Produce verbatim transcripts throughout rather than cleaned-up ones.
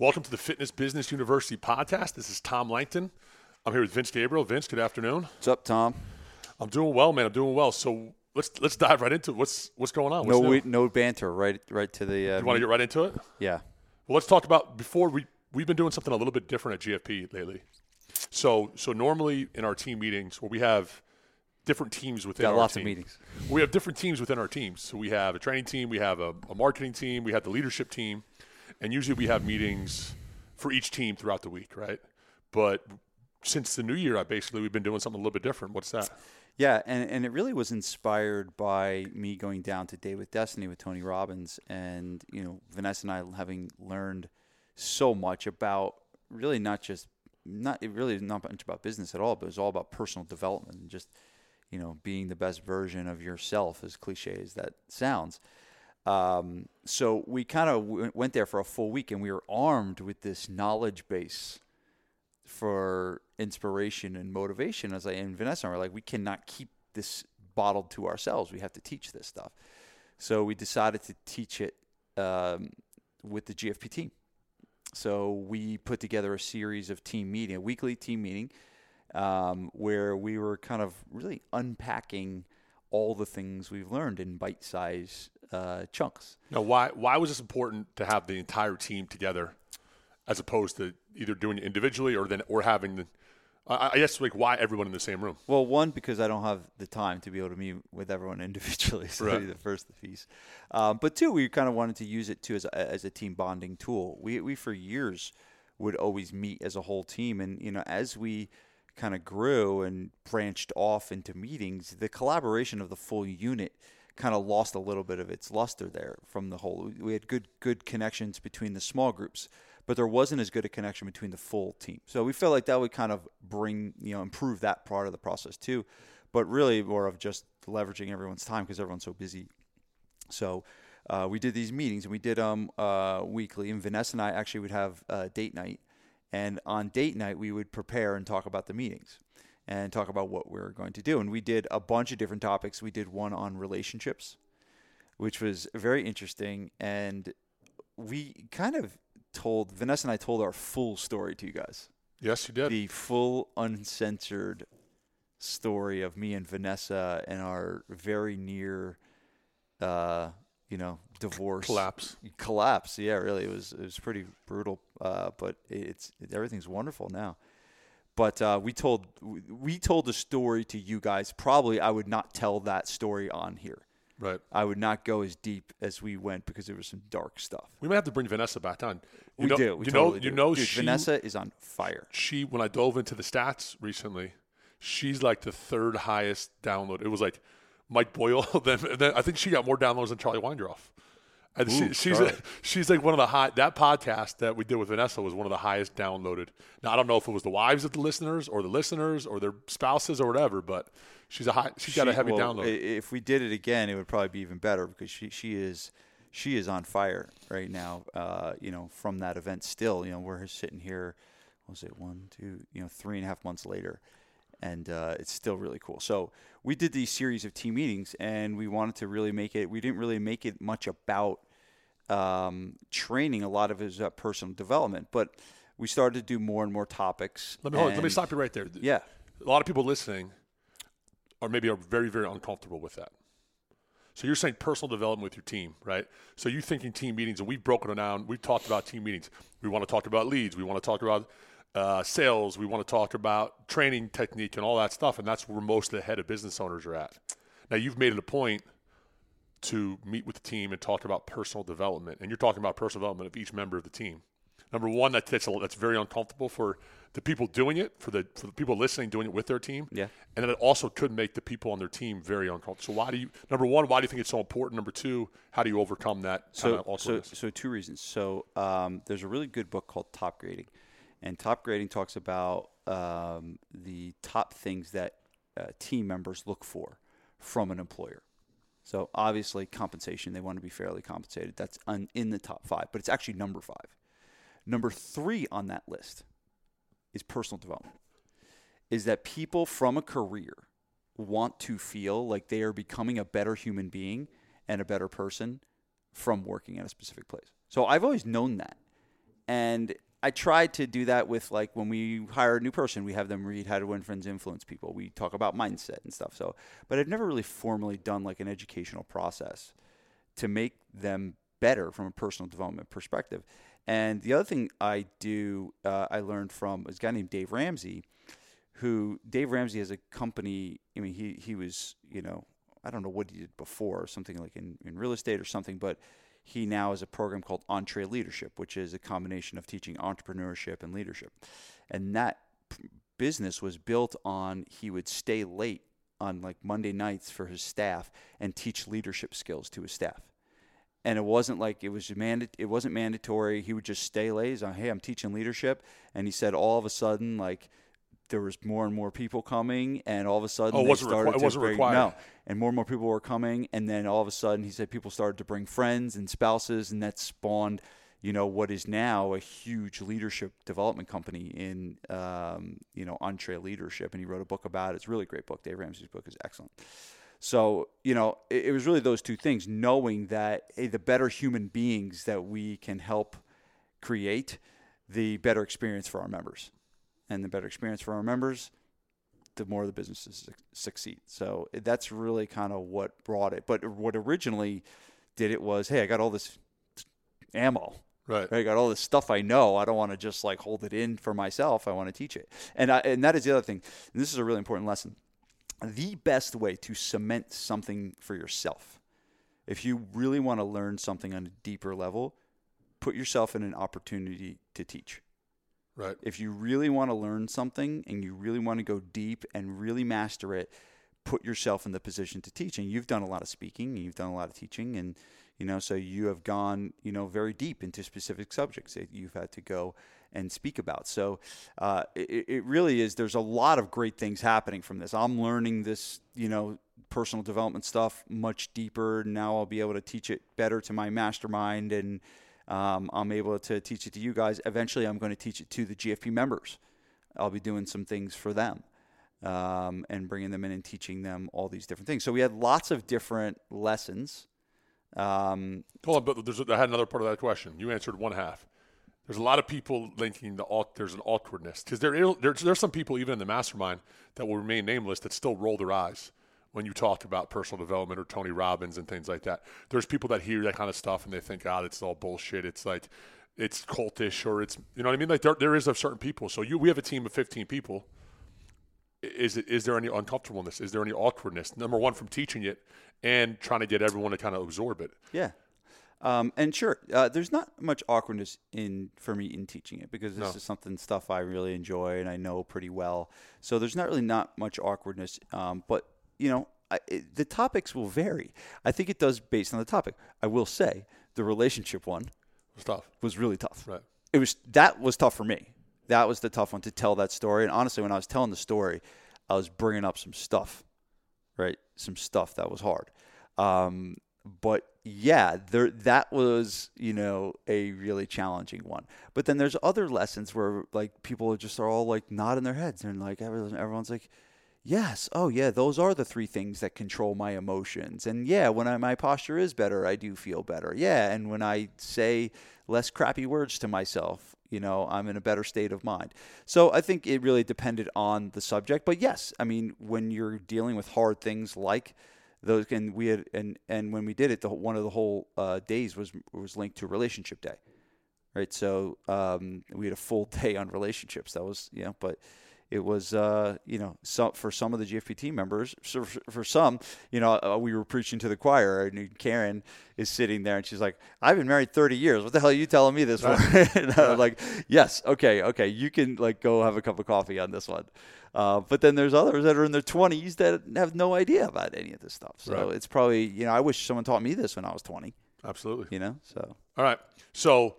Welcome to the Fitness Business University podcast. This is Tom Langton. I'm here with Vince Gabriel. Vince, good afternoon. What's up, Tom? I'm doing well, man. I'm doing well. So let's let's dive right into it. What's what's going on? What's no we, no banter. Right right to the. Uh, you want to get right into it? Yeah. Well, let's talk about before we we've been doing something a little bit different at G F P lately. So so normally in our team meetings where we have different teams within Got our lots team. of meetings. We have different teams within our teams. So we have a training team. We have a, a marketing team. We have the leadership team. And usually we have meetings for each team throughout the week, right? But since the new year, I basically we've been doing something a little bit different. What's that? Yeah, and, and it really was inspired by me going down to Day with Destiny with Tony Robbins and, you know, Vanessa and I having learned so much about really not just not it really not much about business at all, but it was all about personal development and just, you know, being the best version of yourself, as cliche as that sounds. Um, so we kind of w- went there for a full week and we were armed with this knowledge base for inspiration and motivation. As I and Vanessa and I were like, we cannot keep this bottled to ourselves. We have to teach this stuff. So we decided to teach it, um, with the G F P team. So we put together a series of team meeting, a weekly team meeting, um, where we were kind of really unpacking all the things we've learned in bite-sized uh, chunks. Now, why why was this important to have the entire team together, as opposed to either doing it individually or then or having the? I, I guess like why everyone in the same room. Well, one, because I don't have the time to be able to meet with everyone individually. So right. The first piece, um, but two, we kind of wanted to use it too as a, as a team bonding tool. We we for years would always meet as a whole team, and you know as we. kind of grew and branched off into meetings, the collaboration of the full unit kind of lost a little bit of its luster there from the whole. We had good good connections between the small groups, but there wasn't as good a connection between the full team. So we felt like that would kind of bring, you know, improve that part of the process too, but really more of just leveraging everyone's time because everyone's so busy. So uh, we did these meetings and we did them um, uh, weekly, and Vanessa and I actually would have uh, date night. And on date night, we would prepare and talk about the meetings and talk about what we were going to do. And we did a bunch of different topics. We did one on relationships, which was very interesting. And we kind of told, Vanessa and I told our full story to you guys. Yes, you did. The full uncensored story of me and Vanessa and our very near, uh, you know, divorce. Collapse. Collapse. Yeah, really. It was it was pretty brutal, uh, but it's it, everything's wonderful now. But uh, we told we told a story to you guys. Probably I would not tell that story on here. Right. I would not go as deep as we went because there was some dark stuff. We might have to bring Vanessa back on. You we know, do. We you totally know, do. You know, Dude, she, Vanessa is on fire. She, when I dove into the stats recently, she's like the third highest download. It was like Mike Boyle, then, then I think she got more downloads than Charlie Weindroff. And Ooh, she, she's a, she's like one of the high. That podcast that we did with Vanessa was one of the highest downloaded. Now I don't know if it was the wives of the listeners or the listeners or their spouses or whatever, but she's a high. She's she, got a heavy well, download. If we did it again, it would probably be even better because she, she is she is on fire right now. Uh, you know, from that event, still, you know, we're sitting here. What was it one, two, you know, three and a half months later. And uh, it's still really cool. So we did these series of team meetings, and we wanted to really make it. We didn't really make it much about um, training. A lot of it was uh, personal development, but we started to do more and more topics. Let me hold, let me stop you right there. Yeah, a lot of people listening are maybe are very very uncomfortable with that. So you're saying personal development with your team, right? So you're thinking team meetings, and we've broken it down. We've talked about team meetings. We want to talk about leads. We want to talk about. Uh, sales, we want to talk about training technique and all that stuff, and that's where most of the head of business owners are at. Now, you've made it a point to meet with the team and talk about personal development, and you're talking about personal development of each member of the team. Number one, that takes a, that's very uncomfortable for the people doing it, for the for the people listening doing it with their team, yeah. And then it also could make the people on their team very uncomfortable. So why do you – number one, why do you think it's so important? Number two, how do you overcome that so, kind of awkwardness? So, so two reasons. So um, there's a really good book called Top Grading. And Top Grading talks about um, the top things that uh, team members look for from an employer. So obviously compensation, they want to be fairly compensated. That's un- in the top five, but it's actually number five. Number three on that list is personal development, is that people from a career want to feel like they are becoming a better human being and a better person from working at a specific place. So I've always known that. And I try to do that with, like, when we hire a new person, we have them read How to Win Friends and Influence People. We talk about mindset and stuff. So, but I've never really formally done, like, an educational process to make them better from a personal development perspective. And the other thing I do, uh, I learned from this guy named Dave Ramsey, who Dave Ramsey has a company. I mean, he, he was, you know, I don't know what he did before, something like in, in real estate or something, but he now has a program called EntreLeadership, which is a combination of teaching entrepreneurship and leadership. And that business was built on, he would stay late on like Monday nights for his staff and teach leadership skills to his staff. And it wasn't like it was manda- it wasn't mandatory. He would just stay late. He's like, hey, I'm teaching leadership. And he said all of a sudden, like, there was more and more people coming, and all of a sudden oh, they wasn't started requ- to it wasn't bring, required. No, and more and more people were coming, and then all of a sudden he said people started to bring friends and spouses, and that spawned, you know, what is now a huge leadership development company in, um, you know, EntreLeadership, and he wrote a book about it. It's a really great book. Dave Ramsey's book is excellent. So, you know, it, it was really those two things, knowing that, hey, the better human beings that we can help create, the better experience for our members. And the better experience for our members, the more the businesses succeed. So that's really kind of what brought it. But what originally did it was, hey, I got all this ammo. Right. I got all this stuff I know. I don't want to just like hold it in for myself. I want to teach it. And I, and that is the other thing. And this is a really important lesson. The best way to cement something for yourself, if you really want to learn something on a deeper level, put yourself in an opportunity to teach. Right. If you really want to learn something and you really want to go deep and really master it, put yourself in the position to teach. And you've done a lot of speaking, and you've done a lot of teaching, and you know, so you have gone, you know, very deep into specific subjects that you've had to go and speak about. So uh, it, it really is. There's a lot of great things happening from this. I'm learning this, you know, personal development stuff much deeper now. I'll be able to teach it better to my mastermind and. Um, I'm able to teach it to you guys. Eventually, I'm going to teach it to the G F P members. I'll be doing some things for them um, and bringing them in and teaching them all these different things. So we had lots of different lessons. Um, Hold on, but there's, I had another part of that question. You answered one half. There's a lot of people linking the alt, there's an awkwardness. Because there, there, there's some people, even in the mastermind, that will remain nameless that still roll their eyes when you talk about personal development or Tony Robbins and things like that. There's people that hear that kind of stuff and they think, God, oh, it's all bullshit. It's like, it's cultish or it's, you know what I mean? Like there, there is a certain people. So you, we have a team of fifteen people. Is it, is there any uncomfortableness? Is there any awkwardness? Number one, from teaching it and trying to get everyone to kind of absorb it. Yeah. Um, and sure, uh, there's not much awkwardness in for me in teaching it because this no. is something stuff I really enjoy and I know pretty well. So there's not really not much awkwardness, um, but you know, I, it, the topics will vary. I think it does based on the topic. I will say the relationship one was tough. Was really tough. Right. It was that was tough for me. That was the tough one to tell that story. And honestly, when I was telling the story, I was bringing up some stuff, right? Some stuff that was hard. Um, but yeah, there that was, you know, a really challenging one. But then there's other lessons where like people just are all like nodding their heads and like everyone's like. Yes. Oh, yeah. Those are the three things that control my emotions. And yeah, when I, my posture is better, I do feel better. Yeah. And when I say less crappy words to myself, you know, I'm in a better state of mind. So I think it really depended on the subject. But yes, I mean, when you're dealing with hard things like those, and we had, and, and when we did it, the, one of the whole uh, days was was linked to Relationship Day, right? So um, we had a full day on relationships. That was, you know, but. It was, uh, you know, so for some of the G F P team members, so for, for some, you know, uh, we were preaching to the choir, and Karen is sitting there, and she's like, "I've been married thirty years. What the hell are you telling me this for?" And I'm like, "Yes, okay, okay, you can like go have a cup of coffee on this one." Uh, but then there's others that are in their twenties that have no idea about any of this stuff. So right. It's probably, you know, I wish someone taught me this when I was twenty. Absolutely. You know, so all right, so.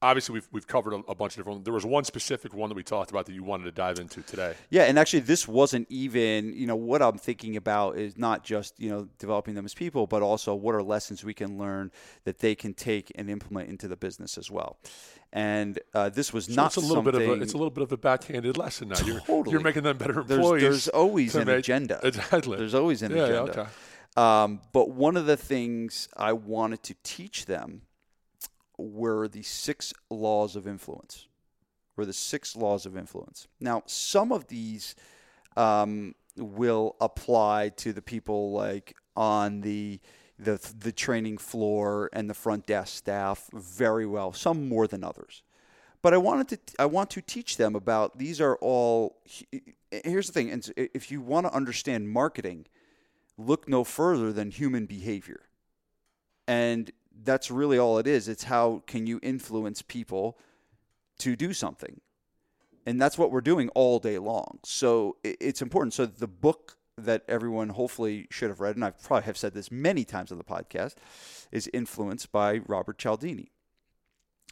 Obviously, we've we've covered a, a bunch of different ones. There was one specific one that we talked about that you wanted to dive into today. Yeah, and actually, this wasn't even, you know, what I'm thinking about is not just, you know, developing them as people, but also what are lessons we can learn that they can take and implement into the business as well. And uh, this was so not it's a little something... Bit of a, it's a little bit of a backhanded lesson now. You're, totally. You're making them better employees. There's, there's always an make, agenda. Exactly. There's always an yeah, agenda. Yeah, okay. Um, but one of the things I wanted to teach them were the six laws of influence. Were the six laws of influence. Now, some of these um, will apply to the people like on the the the training floor and the front desk staff very well. Some more than others. But I wanted to I want to teach them about these are all. Here's the thing, and if you want to understand marketing, look no further than human behavior. And that's really all it is. It's how can you influence people to do something. And that's what we're doing all day long. So it's important. So the book that everyone hopefully should have read, and I probably have said this many times on the podcast, is Influence by Robert Cialdini.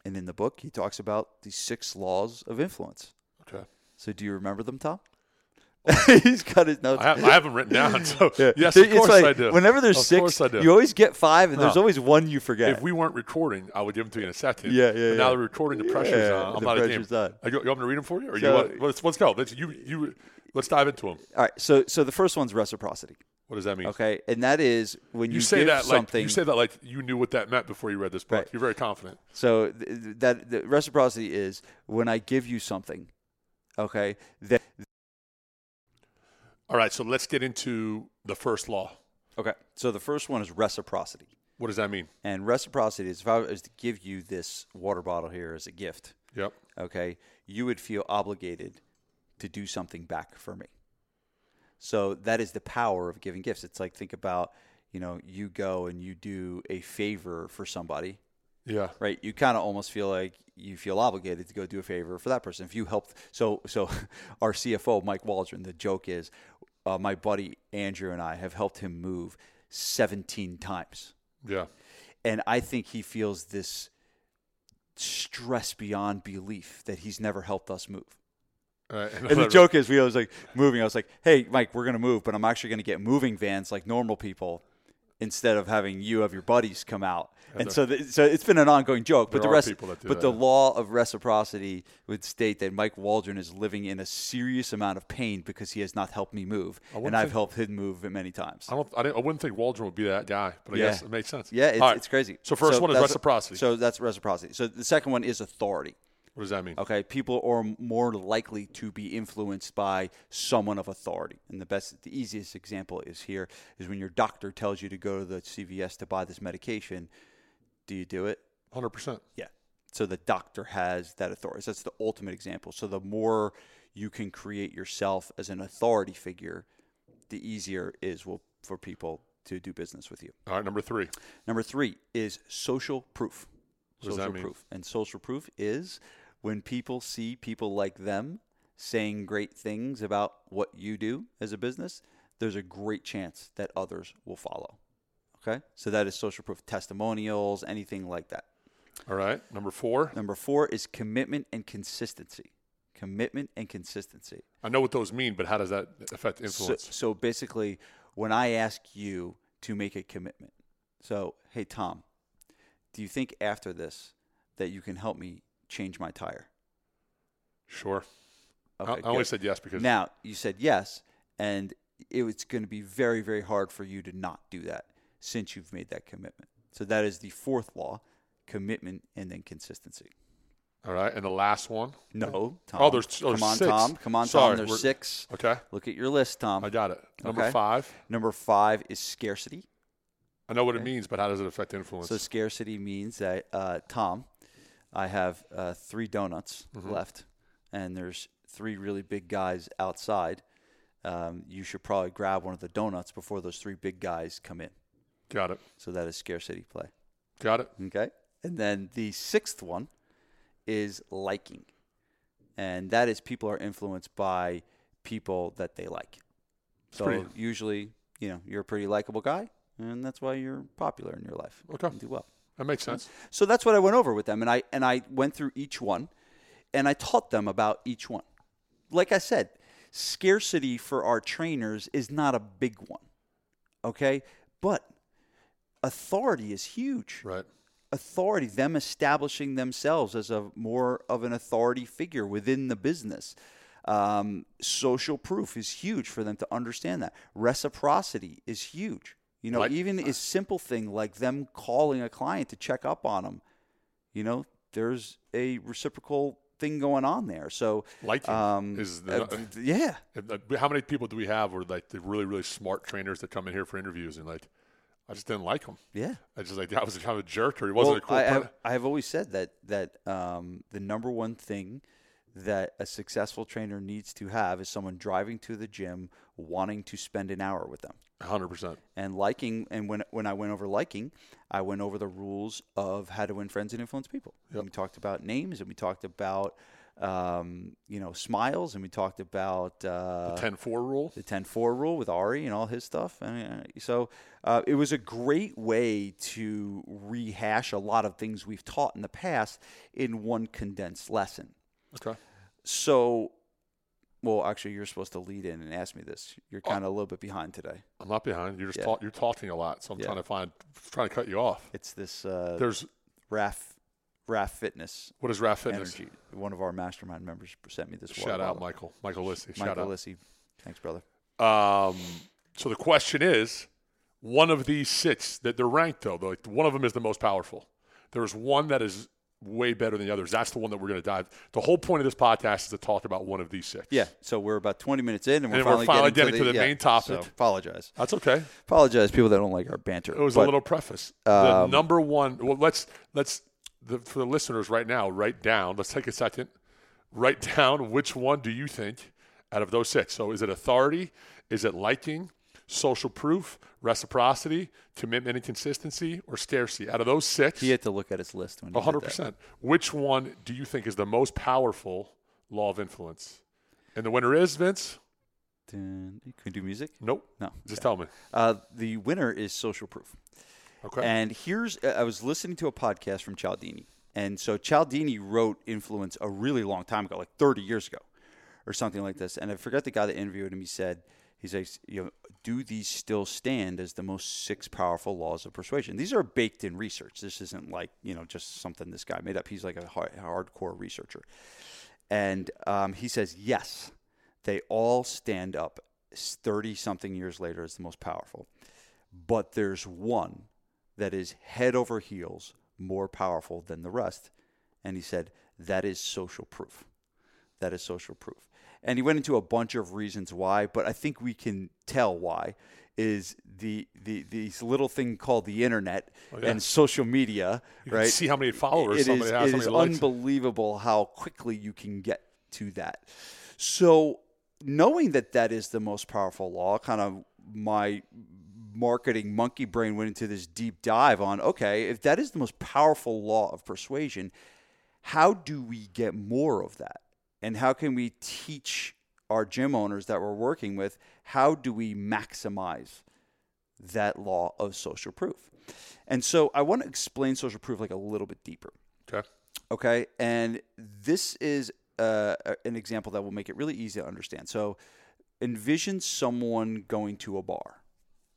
And in the book, he talks about the six laws of influence. Okay. So do you remember them, Tom? He's got his notes. I, have, I have them written down. So yeah. Yes, of it's course like, I do. Whenever there's of six, you always get five, and no. there's always one you forget. If we weren't recording, I would give them to you in a second. Yeah, yeah. But yeah. Now they're recording. The pressure's yeah, on. I'm the not pressure's on. You, you want me to read them for you, or so, you want, let's let's go. Let's you you let's dive into them. All right. So so the first one's reciprocity. What does that mean? Okay, and that is when you, you say give that something. Like, you say that like you knew what that meant before you read this book. Right. You're very confident. So th- that the reciprocity is when I give you something. Okay. That. All right, so let's get into the first law. Okay, so the first one is reciprocity. What does that mean? And reciprocity is if I was to give you this water bottle here as a gift, yep. Okay, you would feel obligated to do something back for me. So that is the power of giving gifts. It's like think about, you know, you go and you do a favor for somebody. Yeah. Right. You kind of almost feel like you feel obligated to go do a favor for that person. If you helped. So, so our C F O, Mike Waldron, the joke is uh, my buddy Andrew and I have helped him move seventeen times. Yeah. And I think he feels this stress beyond belief that he's never helped us move. Uh, and, and the joke is we always like moving. I was like, hey, Mike, we're going to move, but I'm actually going to get moving vans like normal people, instead of having you have your buddies come out. And, and so the, so it's been an ongoing joke. But the rest, but that. The law of reciprocity would state that Mike Waldron is living in a serious amount of pain because he has not helped me move. And I've think, helped him move many times. I don't. I, didn't, I wouldn't think Waldron would be that guy, but I yeah. guess it makes sense. Yeah, it's, right. It's crazy. So first so one is reciprocity. So that's reciprocity. So the second one is authority. What does that mean? Okay, people are more likely to be influenced by someone of authority. And the best, the easiest example is here is when your doctor tells you to go to the C V S to buy this medication, do you do it? one hundred percent. Yeah. So the doctor has that authority. So that's the ultimate example. So the more you can create yourself as an authority figure, the easier it is will, for people to do business with you. All right, number three. Number three is social proof. What does that mean? Social proof. And social proof is when people see people like them saying great things about what you do as a business, there's a great chance that others will follow. Okay? So that is social proof, testimonials, anything like that. All right. Number four. Number four is commitment and consistency. Commitment and consistency. I know what those mean, but how does that affect influence? So, so basically, when I ask you to make a commitment, so, hey, Tom, do you think after this that you can help me change my tire? Sure. Okay, I, I always said yes because now you said yes, and it, it's going to be very, very hard for you to not do that since you've made that commitment. So that is the fourth law: commitment and then consistency. All right, and the last one? No, Tom. Oh, there's, oh, there's come on, six. Tom. Come on, Sorry, Tom. There's six. Okay. Look at your list, Tom. I got it. Number okay. five. Number five is scarcity. I know what okay. it means, but how does it affect influence? So scarcity means that uh, Tom. I have uh, three donuts mm-hmm. left, and there's three really big guys outside. Um, you should probably grab one of the donuts before those three big guys come in. Got it. So that is scarcity play. Got it. Okay. And then the sixth one is liking, and that is people are influenced by people that they like. That's so pretty. Usually, you know, you're a pretty likable guy, and that's why you're popular in your life. Okay. You do well. That makes sense. So that's what I went over with them. And I and I went through each one, and I taught them about each one. Like I said, scarcity for our trainers is not a big one, okay? But authority is huge. Right. Authority, them establishing themselves as a more of an authority figure within the business. Um, social proof is huge for them to understand that. Reciprocity is huge. You know, like, even a simple thing like them calling a client to check up on them, you know, there's a reciprocal thing going on there. So liking um, is the, uh, yeah. How many people do we have who are like the really, really smart trainers that come in here for interviews and like, I just didn't like him. Yeah. I just like, that was kind of a jerk or he wasn't well, a cool person. I, I have always said that, that um, the number one thing that a successful trainer needs to have is someone driving to the gym, wanting to spend an hour with them. one hundred percent. And liking, and when when I went over liking, I went over the rules of how to win friends and influence people. Yep. And we talked about names, and we talked about, um, you know, smiles, and we talked about uh, the ten four rule. The ten four rule with Ari and all his stuff. I mean, so uh, it was a great way to rehash a lot of things we've taught in the past in one condensed lesson. Okay. So, well, actually, you're supposed to lead in and ask me this. You're kind of oh, a little bit behind today. I'm not behind. You're just yeah. talk, you're talking a lot, so I'm yeah. trying to find, trying to cut you off. It's this. Uh, There's R A F, R A F Fitness. What is R A F Fitness? Energy. One of our mastermind members sent me this. Shout out, Michael, Michael Lissy. Michael Shout out. Lissy. Thanks, brother. Um. So the question is, one of these six that they're ranked though, they're like one of them is the most powerful. There's one that is way better than the others. That's the one that we're going to dive. The whole point of this podcast is to talk about one of these six. Yeah. So we're about twenty minutes in, and we're, and finally, we're finally getting, getting to the, to the yeah, main topic. So apologize. That's okay. Apologize, people that don't like our banter. It was but, a little preface. Um, the number one. Well, let's let's the, for the listeners right now, write down. Let's take a second. Write down which one do you think out of those six. So is it authority? Is it liking? Social proof, reciprocity, commitment and consistency, or scarcity? Out of those six. He had to look at his list. When he one hundred percent. Did that. Which one do you think is the most powerful law of influence? And the winner is, Vince? Dun, can we do music? Nope. No. Just okay. tell me. Uh, the winner is social proof. Okay. And here's, I was listening to a podcast from Cialdini. And so Cialdini wrote Influence a really long time ago, like thirty years ago or something like this. And I forgot the guy that interviewed him. He said, He's like, you know, do these still stand as the most six powerful laws of persuasion? These are baked in research. This isn't like, you know, just something this guy made up. He's like a hard, hardcore researcher. And um, he says, yes, they all stand up thirty-something years later as the most powerful. But there's one that is head over heels more powerful than the rest. And he said, that is social proof. That is social proof. And he went into a bunch of reasons why, but I think we can tell why is the the this little thing called the internet oh, yeah. and social media. You right? can see how many followers it somebody is, has. It is unbelievable how quickly you can get to that. So knowing that that is the most powerful law, kind of my marketing monkey brain went into this deep dive on, okay, if that is the most powerful law of persuasion, how do we get more of that? And how can we teach our gym owners that we're working with, how do we maximize that law of social proof? And so I want to explain social proof like a little bit deeper. Okay. Okay. And this is uh, an example that will make it really easy to understand. So envision someone going to a bar,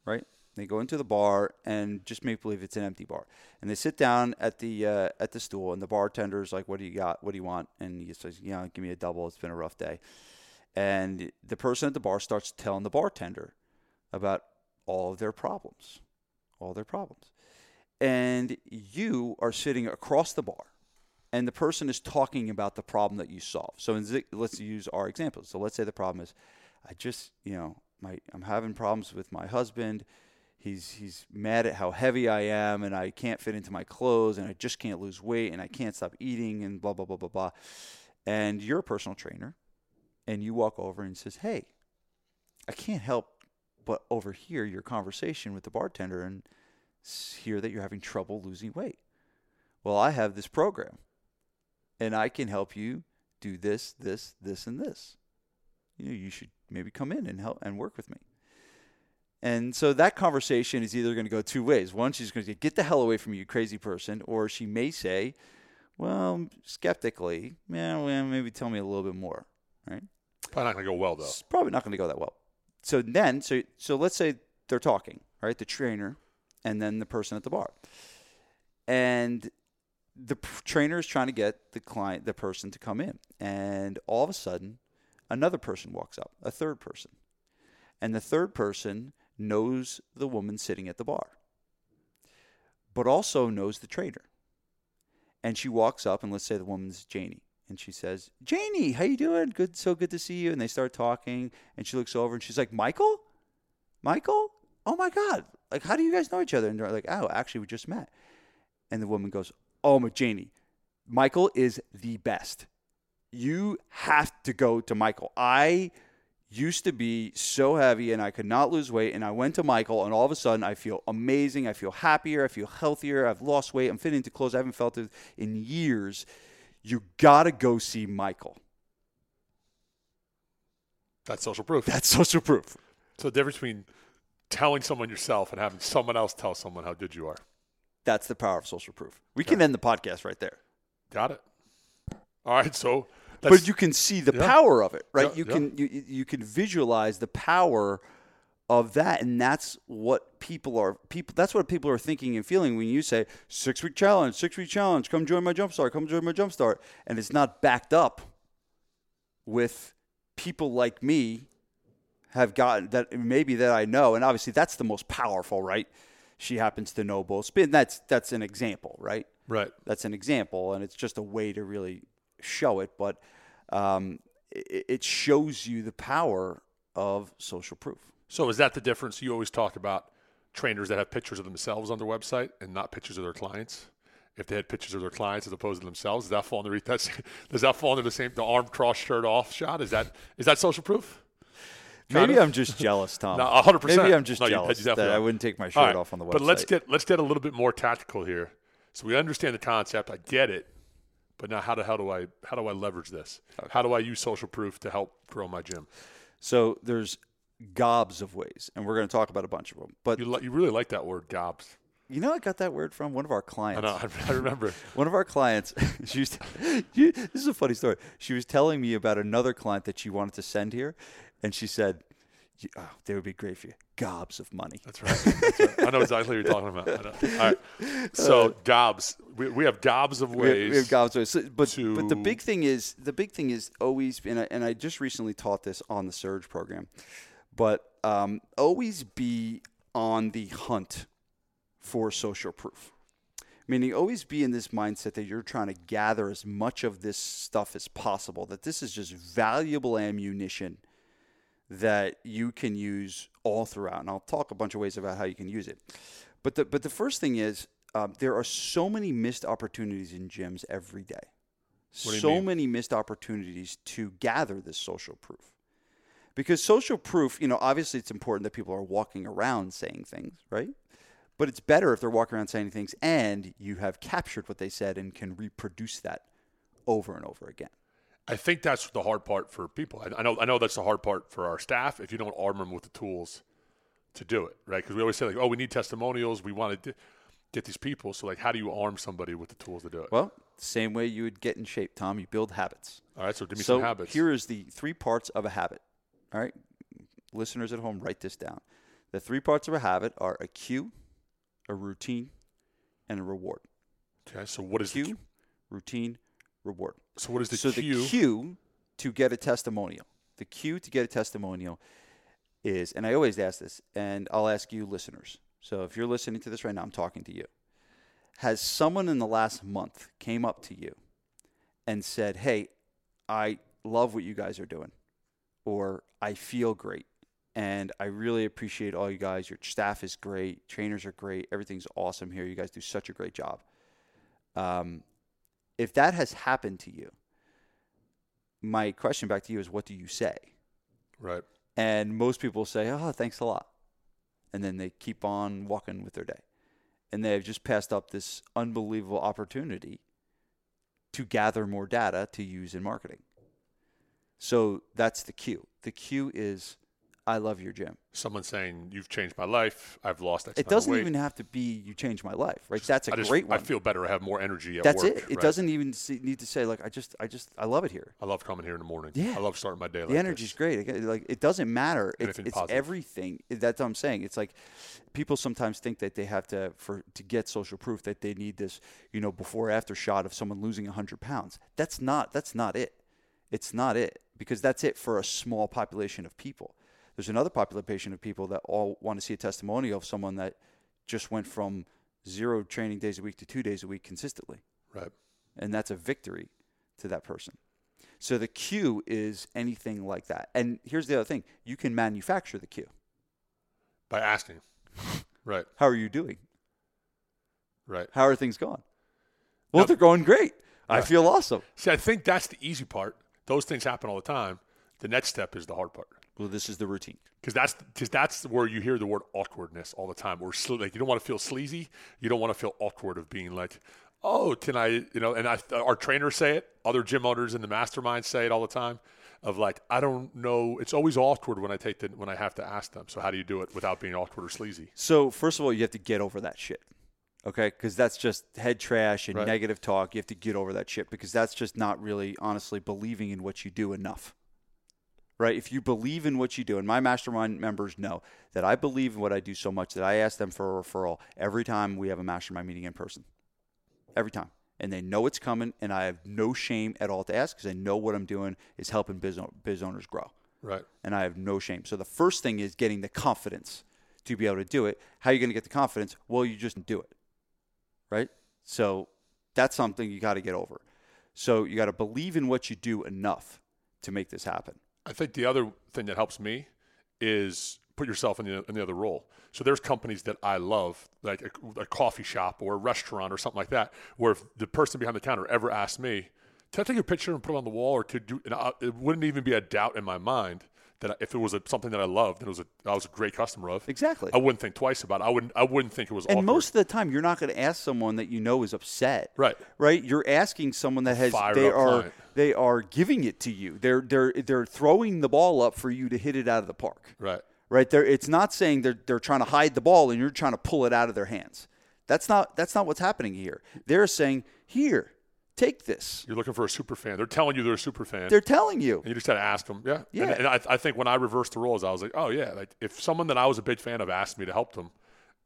right? They go into the bar and just make believe it's an empty bar. And they sit down at the uh, at the stool, and the bartender's like, "What do you got? What do you want?" And he says, "You know, give me a double. It's been a rough day." And the person at the bar starts telling the bartender about all of their problems, all their problems. And you are sitting across the bar, and the person is talking about the problem that you solve. So in, let's use our example. So let's say the problem is, I just, you know, my I'm having problems with my husband. He's he's mad at how heavy I am, and I can't fit into my clothes, and I just can't lose weight, and I can't stop eating, and blah, blah, blah, blah, blah. And you're a personal trainer, and you walk over and says, "Hey, I can't help but overhear your conversation with the bartender and hear that you're having trouble losing weight. Well, I have this program, and I can help you do this, this, this, and this. You know, you should maybe come in and help and work with me." And so that conversation is either going to go two ways. One, she's going to say, "Get the hell away from you, you crazy person." Or she may say, well, skeptically, yeah, well, maybe tell me a little bit more. Right? Probably not going to go well, though. It's probably not going to go that well. So then, so so let's say they're talking, right? The trainer and then the person at the bar. And the pr- trainer is trying to get the client, the person to come in. And all of a sudden, another person walks up, a third person. And the third person knows the woman sitting at the bar, but also knows the trainer. And she walks up, and let's say the woman's Janie. And she says, Janie, how you doing? Good, so good to see you. And they start talking, and she looks over, and she's like, Michael? Michael? Oh, my God. Like, how do you guys know each other? And they're like, oh, actually, we just met. And the woman goes, oh, my Janie, Michael is the best. You have to go to Michael. I used to be so heavy, and I could not lose weight, and I went to Michael, and all of a sudden, I feel amazing. I feel happier. I feel healthier. I've lost weight. I'm fitting into clothes. I haven't felt it in years. You got to go see Michael. That's social proof. That's social proof. So the difference between telling someone yourself and having someone else tell someone how good you are. That's the power of social proof. We okay. can end the podcast right there. Got it. All right. So, that's, but you can see the yeah. power of it, right? Yeah, you can yeah. you you can visualize the power of that, and that's what people are people. That's what people are thinking and feeling when you say six week challenge, six week challenge. Come join my jumpstart. Come join my jumpstart, and it's not backed up with people like me. Have gotten that maybe that I know, and obviously that's the most powerful, right? She happens to know both spin. That's that's an example, right? Right. That's an example, and it's just a way to really show it, but um, it, it shows you the power of social proof. So is that the difference? You always talk about trainers that have pictures of themselves on their website and not pictures of their clients. If they had pictures of their clients as opposed to themselves, does that fall underneath that? Does that fall under the same the arm cross shirt off shot? Is that is that social proof? Maybe of? I'm just jealous, Tom. No, one hundred percent. Maybe I'm just no, jealous that are. I wouldn't take my shirt right. off on the website. But let's get let's get a little bit more tactical here. So we understand the concept. I get it. But now how the hell do I how do I leverage this? Okay. How do I use social proof to help grow my gym? So there's gobs of ways, and we're going to talk about a bunch of them. But you, li- you really like that word, gobs. You know, I got that word from one of our clients. I know, I remember. One of our clients, she was she, this is a funny story. She was telling me about another client that she wanted to send here. And she said, oh, they would be great for you. Gobs of money. That's right. That's right. I know exactly what you're talking about. I know. All right. So gobs. We, we have gobs of ways. We have, we have gobs of ways. So, but, to... but the big thing is, the big thing is always, and I, and I just recently taught this on the Surge program, but um, always be on the hunt for social proof. Meaning always be in this mindset that you're trying to gather as much of this stuff as possible, that this is just valuable ammunition that you can use all throughout. And I'll talk a bunch of ways about how you can use it. But the but the first thing is um, there are so many missed opportunities in gyms every day. What do you so mean? Many missed opportunities to gather this social proof. Because social proof, you know, obviously it's important that people are walking around saying things, right? But it's better if they're walking around saying things and you have captured what they said and can reproduce that over and over again. I think that's the hard part for people. I know I know that's the hard part for our staff if you don't arm them with the tools to do it, right? Because we always say, like, oh, we need testimonials. We want to get these people. So, like, how do you arm somebody with the tools to do it? Well, same way you would get in shape, Tom. You build habits. All right, so give me so some habits. Here is the three parts of a habit, all right? Listeners at home, write this down. The three parts of a habit are a cue, a routine, and a reward. Okay, so what is cue, the cue? Routine, reward. So what is the so cue? So the cue to get a testimonial. The cue to get a testimonial is, and I always ask this, and I'll ask you listeners. So if you're listening to this right now, I'm talking to you. Has someone in the last month came up to you and said, hey, I love what you guys are doing, or I feel great, and I really appreciate all you guys. Your staff is great. Trainers are great. Everything's awesome here. You guys do such a great job. Um. If that has happened to you, my question back to you is, what do you say? Right. And most people say, oh, thanks a lot. And then they keep on walking with their day. And they've just passed up this unbelievable opportunity to gather more data to use in marketing. So that's the cue. The cue is, I love your gym. Someone saying, you've changed my life. I've lost X amount of weight. It doesn't even have to be, you changed my life, right? Just, That's a I just, great one. I feel better. I have more energy at That's work. That's it. It right? doesn't even see, need to say, like, I just, I just, I love it here. I love coming here in the morning. Yeah. I love starting my day like this. The energy's great. Like, it doesn't matter. It's, it's everything. That's what I'm saying. It's like people sometimes think that they have to, for to get social proof, that they need this, you know, before after shot of someone losing one hundred pounds. That's not, that's not it. It's not it, because that's it for a small population of people. There's another population of people that all want to see a testimonial of someone that just went from zero training days a week to two days a week consistently. Right. and that's a victory to that person. So the cue is anything like that. And here's the other thing. You can manufacture the cue. By asking. Right. How are you doing? Right. How are things going? Well, no, they're going great. Yeah. I feel awesome. See, I think that's the easy part. Those things happen all the time. The next step is the hard part. Well, this is the routine. Because that's, cause that's where you hear the word awkwardness all the time. Or sl- like you don't want to feel sleazy. You don't want to feel awkward of being like, oh, can I, you know, and I, our trainers say it. Other gym owners in the mastermind say it all the time of like, I don't know. It's always awkward when I take the, when I have to ask them. So how do you do it without being awkward or sleazy? So first of all, you have to get over that shit. Okay. Because that's just head trash and right. negative talk. You have to get over that shit because that's just not really honestly believing in what you do enough. Right? If you believe in what you do, and my mastermind members know that I believe in what I do so much that I ask them for a referral every time we have a mastermind meeting in person. Every time. And they know it's coming, and I have no shame at all to ask because I know what I'm doing is helping biz, biz owners grow. Right. And I have no shame. So the first thing is getting the confidence to be able to do it. How are you going to get the confidence? Well, you just do it. Right? So that's something you got to get over. So you got to believe in what you do enough to make this happen. I think the other thing that helps me is put yourself in the, in the other role. So there's companies that I love, like a, a coffee shop or a restaurant or something like that, where if the person behind the counter ever asked me, can I take a picture and put it on the wall? Or could you, and I, it wouldn't even be a doubt in my mind that if it was a, something that I loved and it was a, I was a great customer of. Exactly. I wouldn't think twice about it. I wouldn't, I wouldn't think it was and awkward. And most of the time, you're not going to ask someone that you know is upset. Right. Right? You're asking someone that has, Fired they are client. They are giving it to you. They're, they're, they're throwing the ball up for you to hit it out of the park. Right. Right there, it's not saying they're they're trying to hide the ball and you're trying to pull it out of their hands. That's not that's not what's happening here. They're saying, "Here, take this." You're looking for a super fan. They're telling you they're a super fan. They're telling you. And you just had to ask them. Yeah, yeah. And, and I, I think when I reversed the roles, I was like, "Oh yeah." Like if someone that I was a big fan of asked me to help them,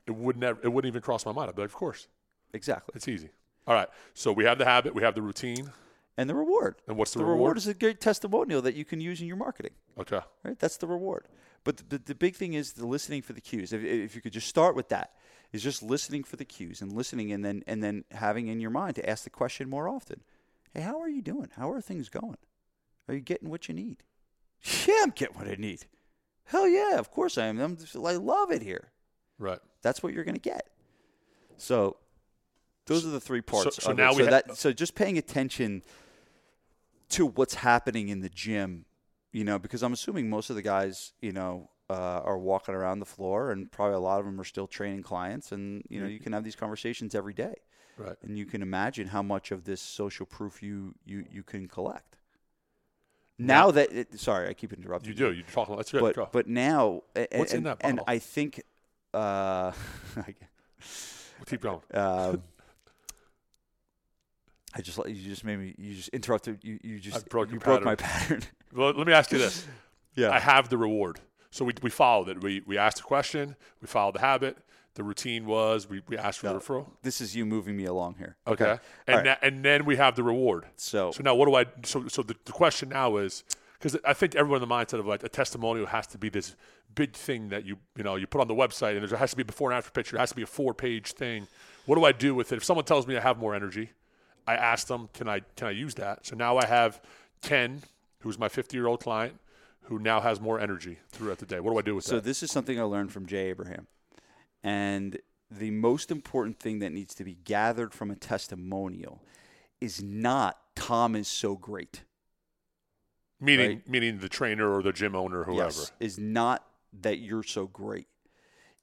it would never, it wouldn't even cross my mind. I'd be like, "Of course." Exactly. It's easy. All right. So we have the habit. We have the routine. And the reward. And what's the, the reward? The reward is a great testimonial that you can use in your marketing. Okay. Right. That's the reward. But the, the, the big thing is the listening for the cues. If, if you could just start with that, is just listening for the cues and listening and then and then having in your mind to ask the question more often. Hey, how are you doing? How are things going? Are you getting what you need? Yeah, I'm getting what I need. Hell yeah, of course I am. I'm just, I love it here. Right. That's what you're going to get. So those are the three parts. So, so, now we so, ha- that, so just paying attention to what's happening in the gym. You know, because I'm assuming most of the guys, you know, uh, are walking around the floor and probably a lot of them are still training clients. And, you know, you can have these conversations every day. Right. And you can imagine how much of this social proof you you, you can collect. Now that it, – sorry, I keep interrupting. You do. You're talking. That's good. But, go. But now – What's and, in that bottle? And I think uh, – we'll keep going. Um, I just – you just made me – you just interrupted. You, you just – I broke you broke my pattern. Well, let me ask you this. Yeah. I have the reward. So we we followed it. We we asked a question. We followed the habit. The routine was we, we asked for no, the referral. This is you moving me along here. Okay. okay. And right. na- and then we have the reward. So so now what do I – so so the, the question now is – because I think everyone in the mindset of like a testimonial has to be this big thing that you you know you put on the website and there has to be before and after picture. It has to be a four-page thing. What do I do with it? If someone tells me I have more energy, I ask them, can I can I use that? So now I have ten – who's my fifty-year-old client who now has more energy throughout the day. What do I do with so that? So this is something I learned from Jay Abraham. And the most important thing that needs to be gathered from a testimonial is not Tom is so great. Meaning right? meaning the trainer or the gym owner or whoever. Yes, is not that you're so great.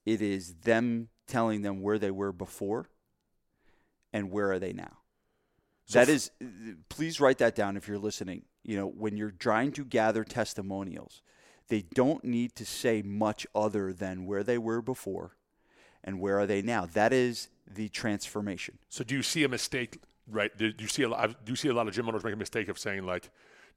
It is them telling them where they were before and where are they now. So that is, please write that down if you're listening. You know, when you're trying to gather testimonials, they don't need to say much other than where they were before and where are they now. That is the transformation. So do you see a mistake, right? Do you see a lot, do you see a lot of gym owners make a mistake of saying like,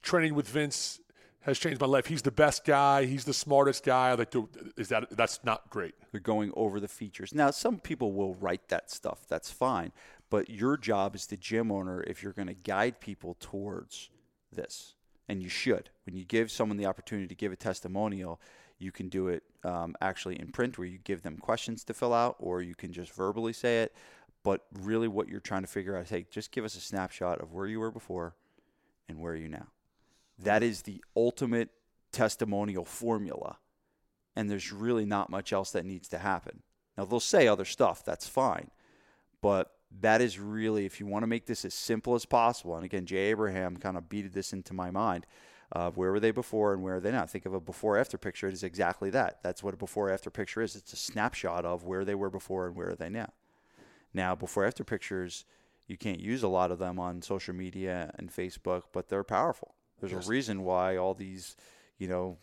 training with Vince has changed my life. He's the best guy. He's the smartest guy. Like, is that, that's not great. They're going over the features. Now, some people will write that stuff. That's fine. But your job as the gym owner, if you're going to guide people towards this, and you should. When you give someone the opportunity to give a testimonial, you can do it um, actually in print where you give them questions to fill out, or you can just verbally say it. But really what you're trying to figure out is, hey, just give us a snapshot of where you were before and where are you now. That is the ultimate testimonial formula. And there's really not much else that needs to happen. Now, they'll say other stuff. That's fine. But that is really, if you want to make this as simple as possible, and again, Jay Abraham kind of beat this into my mind, uh, where were they before and where are they now? Think of a before-after picture. It is exactly that. That's what a before-after picture is. It's a snapshot of where they were before and where are they now. Now, before-after pictures, you can't use a lot of them on social media and Facebook, but they're powerful. There's yes. a reason why all these, you know,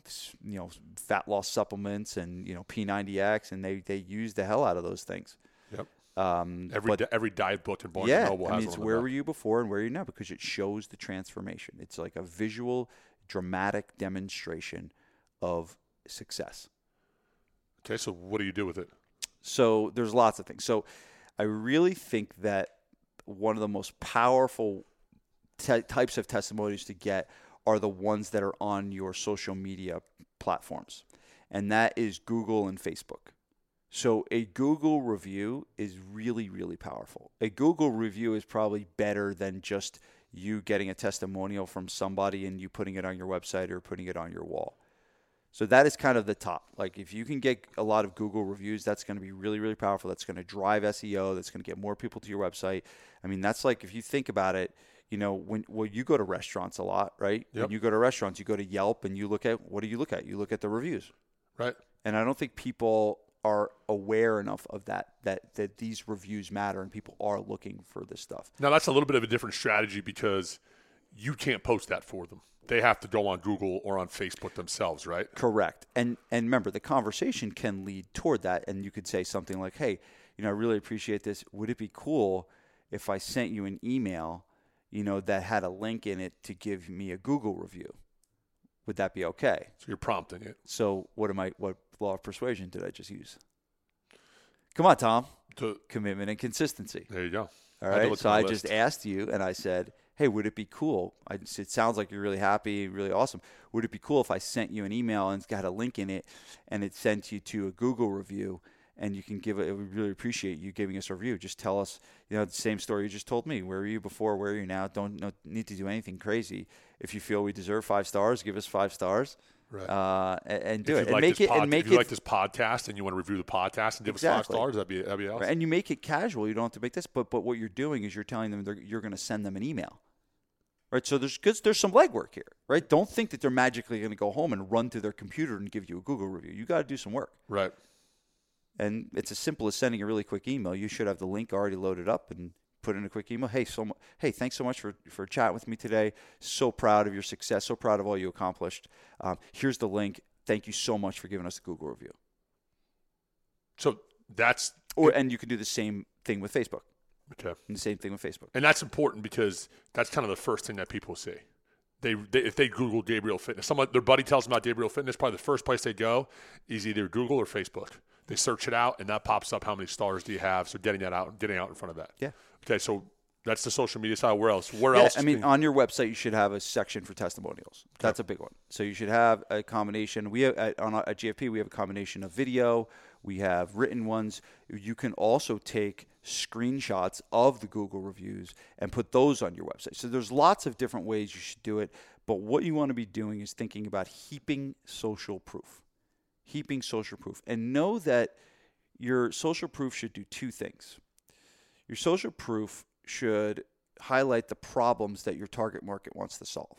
you know, fat loss supplements and, you know, P ninety X, and they, they use the hell out of those things. Yep. Um, every, but, every diet book and Barnes yeah, and Noble has I mean, it's where were you before and where are you now, because it shows the transformation. It's like a visual, dramatic demonstration of success. Okay, so what do you do with it? So there's lots of things. So I really think that one of the most powerful T- types of testimonies to get are the ones that are on your social media platforms, and that is Google and Facebook. So a Google review is really, really powerful. A Google review is probably better than just you getting a testimonial from somebody and you putting it on your website or putting it on your wall. So that is kind of the top. Like if you can get a lot of Google reviews, that's going to be really, really powerful. That's going to drive S E O. That's going to get more people to your website. I mean, that's like, if you think about it, you know, when well, you go to restaurants a lot, right? Yep. When you go to restaurants, you go to Yelp and you look at, what do you look at? You look at the reviews. Right. And I don't think people are aware enough of that, that, that these reviews matter and people are looking for this stuff. Now, that's a little bit of a different strategy because you can't post that for them. They have to go on Google or on Facebook themselves, right? Correct. And and remember, the conversation can lead toward that. And you could say something like, hey, you know, I really appreciate this. Would it be cool if I sent you an email, you know, that had a link in it to give me a Google review? Would that be okay? So you're prompting it. So what am I, what law of persuasion did I just use? Come on, Tom. To, Commitment and consistency. There you go. All right. So I just asked you and I said, hey, would it be cool? I, it sounds like you're really happy, really awesome. Would it be cool if I sent you an email and it's got a link in it and it sent you to a Google review? And you can give it, we really appreciate you giving us a review. Just tell us, you know, the same story you just told me. Where were you before? Where are you now? Don't no, need to do anything crazy. If you feel we deserve five stars, give us five stars. Right. Uh, and, and do it. And like make it, pod, and make it. If you like this podcast and you want to review the podcast and give exactly. us five stars, that'd be, that'd be awesome. Right. And you make it casual. You don't have to make this. But but what you're doing is you're telling them you're going to send them an email. Right. So there's good, there's some legwork here. Right. Don't think that they're magically going to go home and run to their computer and give you a Google review. You got to do some work. Right. And it's as simple as sending a really quick email. You should have the link already loaded up and put in a quick email. Hey, so mu- hey, thanks so much for, for chatting with me today. So proud of your success. So proud of all you accomplished. Um, here's the link. Thank you so much for giving us a Google review. So that's or and you can do the same thing with Facebook. Okay. And the same thing with Facebook. And that's important because that's kind of the first thing that people see. They, they if they Google Gabriel Fitness, someone their buddy tells them about Gabriel Fitness. Probably the first place they go is either Google or Facebook. They search it out, and that pops up. How many stars do you have? So getting that out, getting out in front of that. Yeah. Okay, so that's the social media side. Where else? Where yeah, else? I mean, you- on your website, you should have a section for testimonials. Okay. That's a big one. So you should have a combination. We have, at, on at G F P, we have a combination of video. We have written ones. You can also take screenshots of the Google reviews and put those on your website. So there's lots of different ways you should do it. But what you want to be doing is thinking about heaping social proof. Heaping social proof. And know that your social proof should do two things. Your social proof should highlight the problems that your target market wants to solve,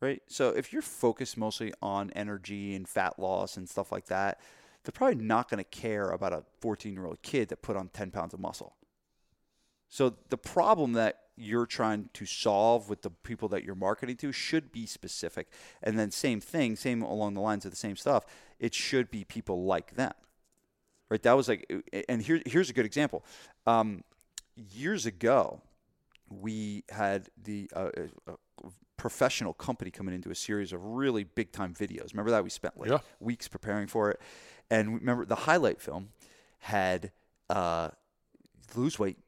right? So if you're focused mostly on energy and fat loss and stuff like that, they're probably not going to care about a fourteen-year-old kid that put on ten pounds of muscle. So the problem that you're trying to solve with the people that you're marketing to should be specific. And then same thing, same along the lines of the same stuff. It should be people like them, right? That was like, and here, here's a good example. Um, years ago, we had the uh, a professional company coming into a series of really big time videos. Remember that? We spent like yeah. weeks preparing for it. And remember the highlight film had uh, lose weight,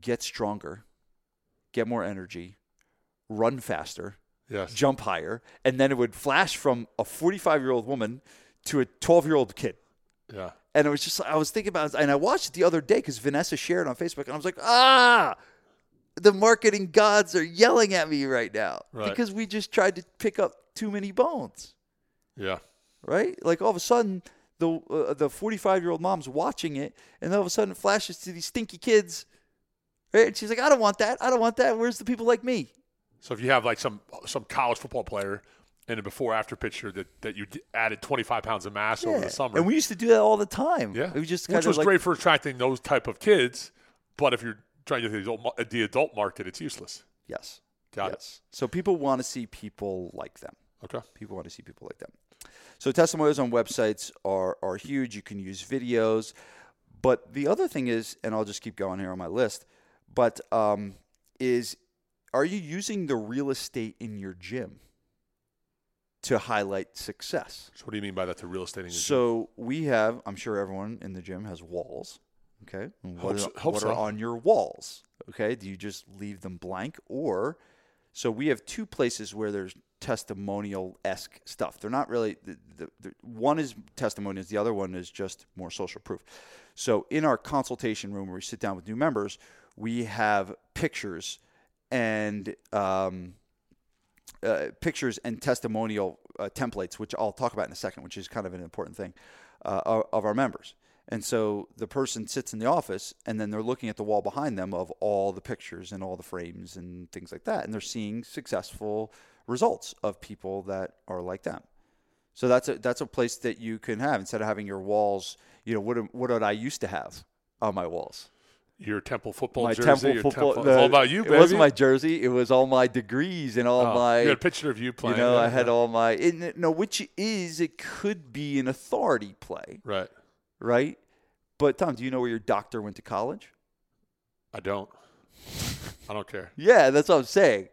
get stronger, get more energy, run faster, yes. jump higher, and then it would flash from a forty-five-year-old woman to a twelve-year-old kid. Yeah. And it was just, I was thinking about it, and I watched it the other day because Vanessa shared it on Facebook, and I was like, ah, the marketing gods are yelling at me right now. Right. Because we just tried to pick up too many bones. Yeah. Right? Like all of a sudden, the uh, the forty-five-year-old mom's watching it, and then all of a sudden it flashes to these stinky kids. Right? And she's like, I don't want that. I don't want that. Where's the people like me? So if you have like some some college football player and a before-after picture that, that you added twenty-five pounds of mass yeah. over the summer. And we used to do that all the time. Yeah. It was just kind Which of was like, great for attracting those type of kids, but if you're trying to get the adult, the adult market, it's useless. Yes. Got yes. it. So people want to see people like them. Okay. People want to see people like them. So testimonials on websites are are huge. You can use videos. But the other thing is, and I'll just keep going here on my list, but um, is are you using the real estate in your gym to highlight success? So what do you mean by that, the real estate in your so gym? So we have, I'm sure everyone in the gym has walls, okay? And what hope are, so. what so. are on your walls, okay? Do you just leave them blank? Or, so we have two places where there's testimonial-esque stuff. They're not really the, the, the one is testimonials, the other one is just more social proof. So in our consultation room where we sit down with new members, we have pictures and um, uh, pictures and testimonial uh, templates, which I'll talk about in a second, which is kind of an important thing uh, of our members. And so the person sits in the office, and then they're looking at the wall behind them of all the pictures and all the frames and things like that, and they're seeing successful results of people that are like them. So that's a that's a place that you can have, instead of having your walls, you know, what what did I used to have on my walls? Your Temple Football my jersey. Temple your football, temple, the, all about you, baby. It wasn't my jersey. It was all my degrees and all oh, my. You had a picture of you playing. You know, right? I had all my. It, no, which is, it could be an authority play. Right. Right? But, Tom, do you know where your doctor went to college? I don't. I don't care. Yeah, that's what I'm saying.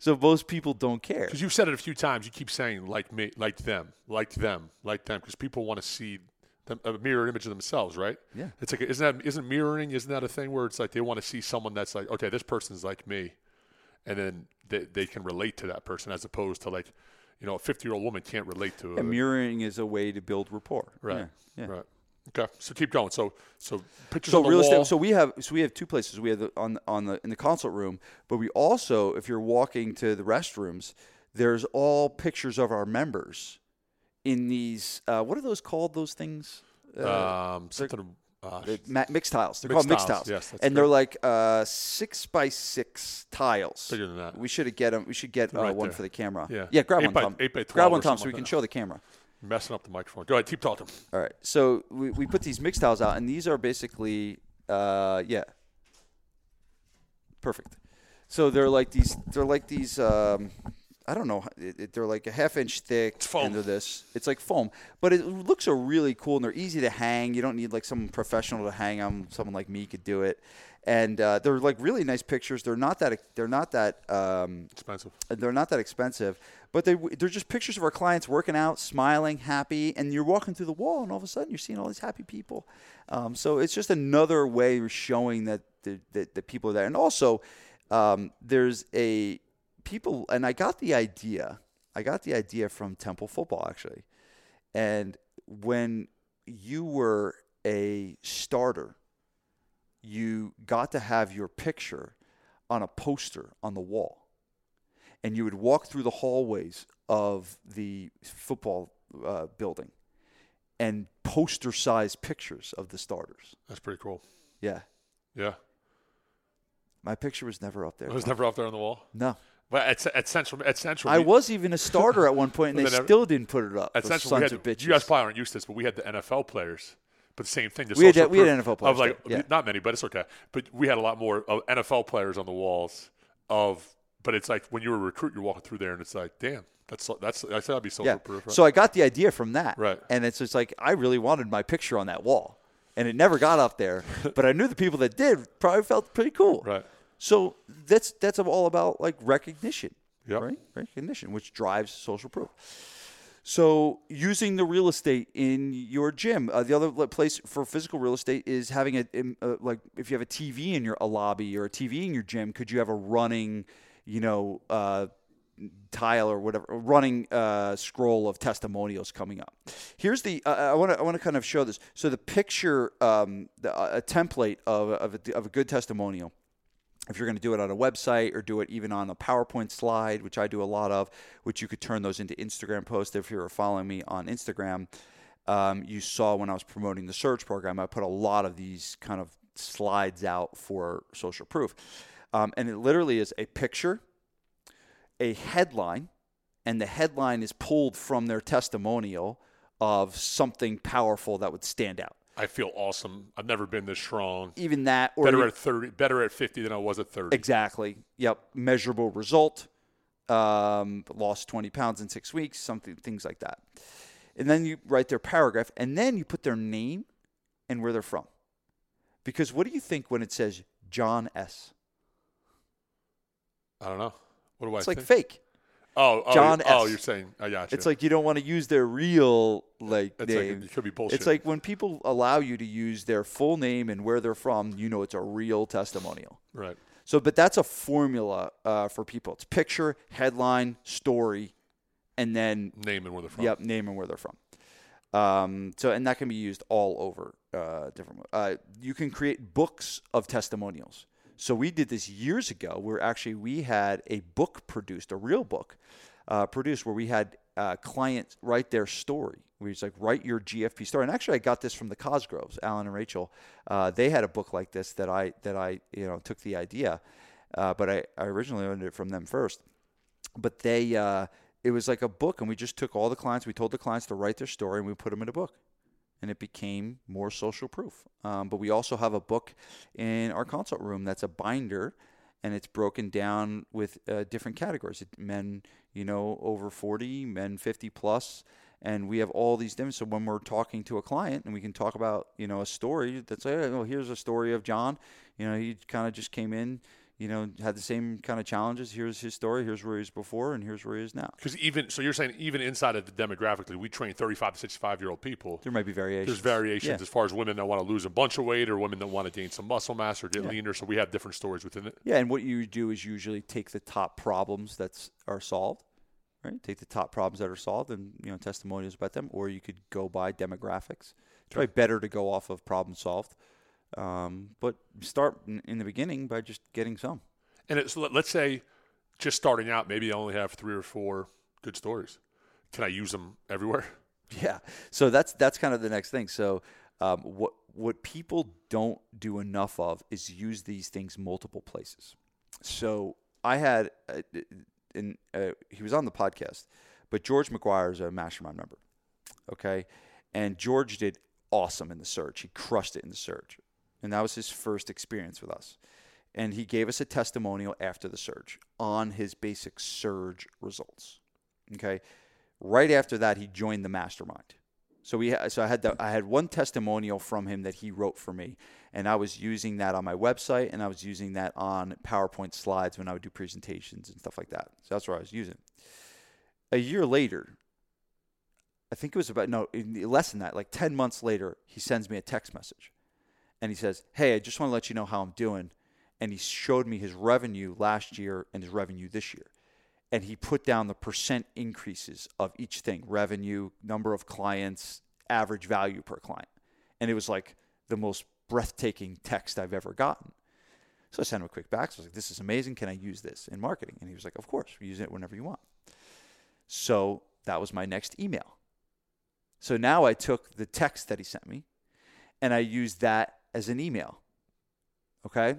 So most people don't care. Because you've said it a few times. You keep saying, like me, like them, like them, like them, because people want to see them, a mirror image of themselves, right? Yeah. It's like, isn't that, isn't mirroring, isn't that a thing where it's like they want to see someone that's like, okay, this person's like me, and then they, they can relate to that person, as opposed to like, you know, a fifty-year-old woman can't relate to it. And mirroring is a way to build rapport. Right, yeah. Right. Okay, so keep going. So, so pictures so on the real wall. Estate, so we have, so we have two places. We have the, on on the in the consult room, but we also, if you're walking to the restrooms, there's all pictures of our members in these. Uh, what are those called? Those things? Uh, um, something. Uh, ma- mixed tiles. They're mixed called mixed tiles. tiles. Yes, that's and great. They're like uh, six by six tiles. Bigger than that. We should get them. We should get uh, right one there. For the camera. Yeah, yeah. Grab eight one, by, Tom. Eight by twelve. Grab one, Tom, so we like can that. Show the camera. Messing up the microphone. Go ahead, keep talking. All right. So we, we put these mixed tiles out, and these are basically, uh, yeah, perfect. So they're like these. They're like these. Um, I don't know. They're like a half inch thick. It's foam. Into this, it's like foam, but it looks so really cool, and they're easy to hang. You don't need like someone professional to hang them. Someone like me could do it, and uh, they're like really nice pictures. They're not that. They're not that um, expensive. They're not that expensive. But they, they're just pictures of our clients working out, smiling, happy, and you're walking through the wall, and all of a sudden you're seeing all these happy people. Um, so it's just another way of showing that the, that the people are there. And also, um, there's a people, and I got the idea. I got the idea from Temple Football, actually. And when you were a starter, you got to have your picture on a poster on the wall. And you would walk through the hallways of the football uh, building and poster-sized pictures of the starters. That's pretty cool. Yeah. Yeah. My picture was never up there. It was never up there on the wall? No. Well, at, at Central, at Central, I we, was even a starter at one point, and they never, still didn't put it up. At Central, sons we had, of bitches. You guys probably aren't used to this, but we had the N F L players. But the same thing. The we, had, we had N F L players. Of like, yeah. Not many, but it's okay. But we had a lot more of N F L players on the walls of – But it's like when you're a recruit, you're walking through there, and it's like, damn, that's that's I thought I'd be social yeah. proof. Right? So I got the idea from that, right? And it's just like I really wanted my picture on that wall, and it never got up there. But I knew the people that did probably felt pretty cool, right? So that's that's all about like recognition, yep. right? Recognition, which drives social proof. So using the real estate in your gym. Uh, the other place for physical real estate is having a, a like if you have a T V in your a lobby or a T V in your gym, could you have a running you know, uh, tile or whatever, running uh, scroll of testimonials coming up. Here's the, uh, I want to I want to kind of show this. So the picture, um, the, uh, a template of, of, a, of a good testimonial, if you're going to do it on a website or do it even on a PowerPoint slide, which I do a lot of, which you could turn those into Instagram posts. If you're following me on Instagram, um, you saw when I was promoting the search program, I put a lot of these kind of slides out for Social Proof. Um, and it literally is a picture, a headline, and the headline is pulled from their testimonial of something powerful that would stand out. I feel awesome. I've never been this strong. Even that. Or better at thirty, better at fifty than I was at thirty. Exactly. Yep. Measurable result. Um, lost twenty pounds in six weeks, something, things like that. And then you write their paragraph, and then you put their name and where they're from. Because what do you think when it says John S.? I don't know. What do I it's think? It's like fake. Oh, oh, John S. Oh, you're saying, I got you. It's like you don't want to use their real like it's name. Like, it could be bullshit. It's like when people allow you to use their full name and where they're from, you know it's a real testimonial. Right. So, but that's a formula uh, for people. It's picture, headline, story, and then name and where they're from. Yep, name and where they're from. Um, so, and that can be used all over uh, different. Uh, you can create books of testimonials. So we did this years ago where actually we had a book produced, a real book uh, produced where we had uh, clients write their story. We was like, write your G F P story. And actually I got this from the Cosgroves, Alan and Rachel. Uh, they had a book like this that I, that I you know, took the idea, uh, but I, I originally learned it from them first. But they uh, it was like a book, and we just took all the clients. We told the clients to write their story, and we put them in a book. And it became more Social Proof. Um, but we also have a book in our consult room that's a binder, and it's broken down with uh, different categories. Men, you know, over forty, men fifty plus, and we have all these things. So when we're talking to a client, and we can talk about, you know, a story that's like, oh, here's a story of John. You know, he kind of just came in, you know, had the same kind of challenges. Here's his story. Here's where he was before, and here's where he is now. Because even so, you're saying even inside of the demographically, we train thirty-five to sixty-five year old people. There might be variations. There's variations yeah. as far as women that want to lose a bunch of weight, or women that want to gain some muscle mass or get yeah. leaner. So we have different stories within it. Yeah, and what you do is usually take the top problems that are solved, right? Take the top problems that are solved, and you know testimonials about them, or you could go by demographics. It's probably better to go off of problem solved. Um, but start in the beginning by just getting some. And it's, let's say just starting out, maybe I only have three or four good stories. Can I use them everywhere? Yeah. So that's, that's kind of the next thing. So, um, what, what people don't do enough of is use these things multiple places. So I had, uh, in, uh, he was on the podcast, but George McGuire is a mastermind member. Okay. And George did awesome in the search. He crushed it in the search. And that was his first experience with us. And he gave us a testimonial after the surge on his basic surge results. Okay. Right after that, he joined the mastermind. So we, ha- so I had the, I had one testimonial from him that he wrote for me, and I was using that on my website, and I was using that on PowerPoint slides when I would do presentations and stuff like that. So that's what I was using. A year later, I think it was about, no, less than that, like ten months later, he sends me a text message. And he says, hey, I just want to let you know how I'm doing. And he showed me his revenue last year and his revenue this year. And he put down the percent increases of each thing, revenue, number of clients, average value per client. And it was like the most breathtaking text I've ever gotten. So I sent him a quick back. So I was like, this is amazing. Can I use this in marketing? And he was like, of course, use it whenever you want. So that was my next email. So now I took the text that he sent me and I used that as an email. Okay.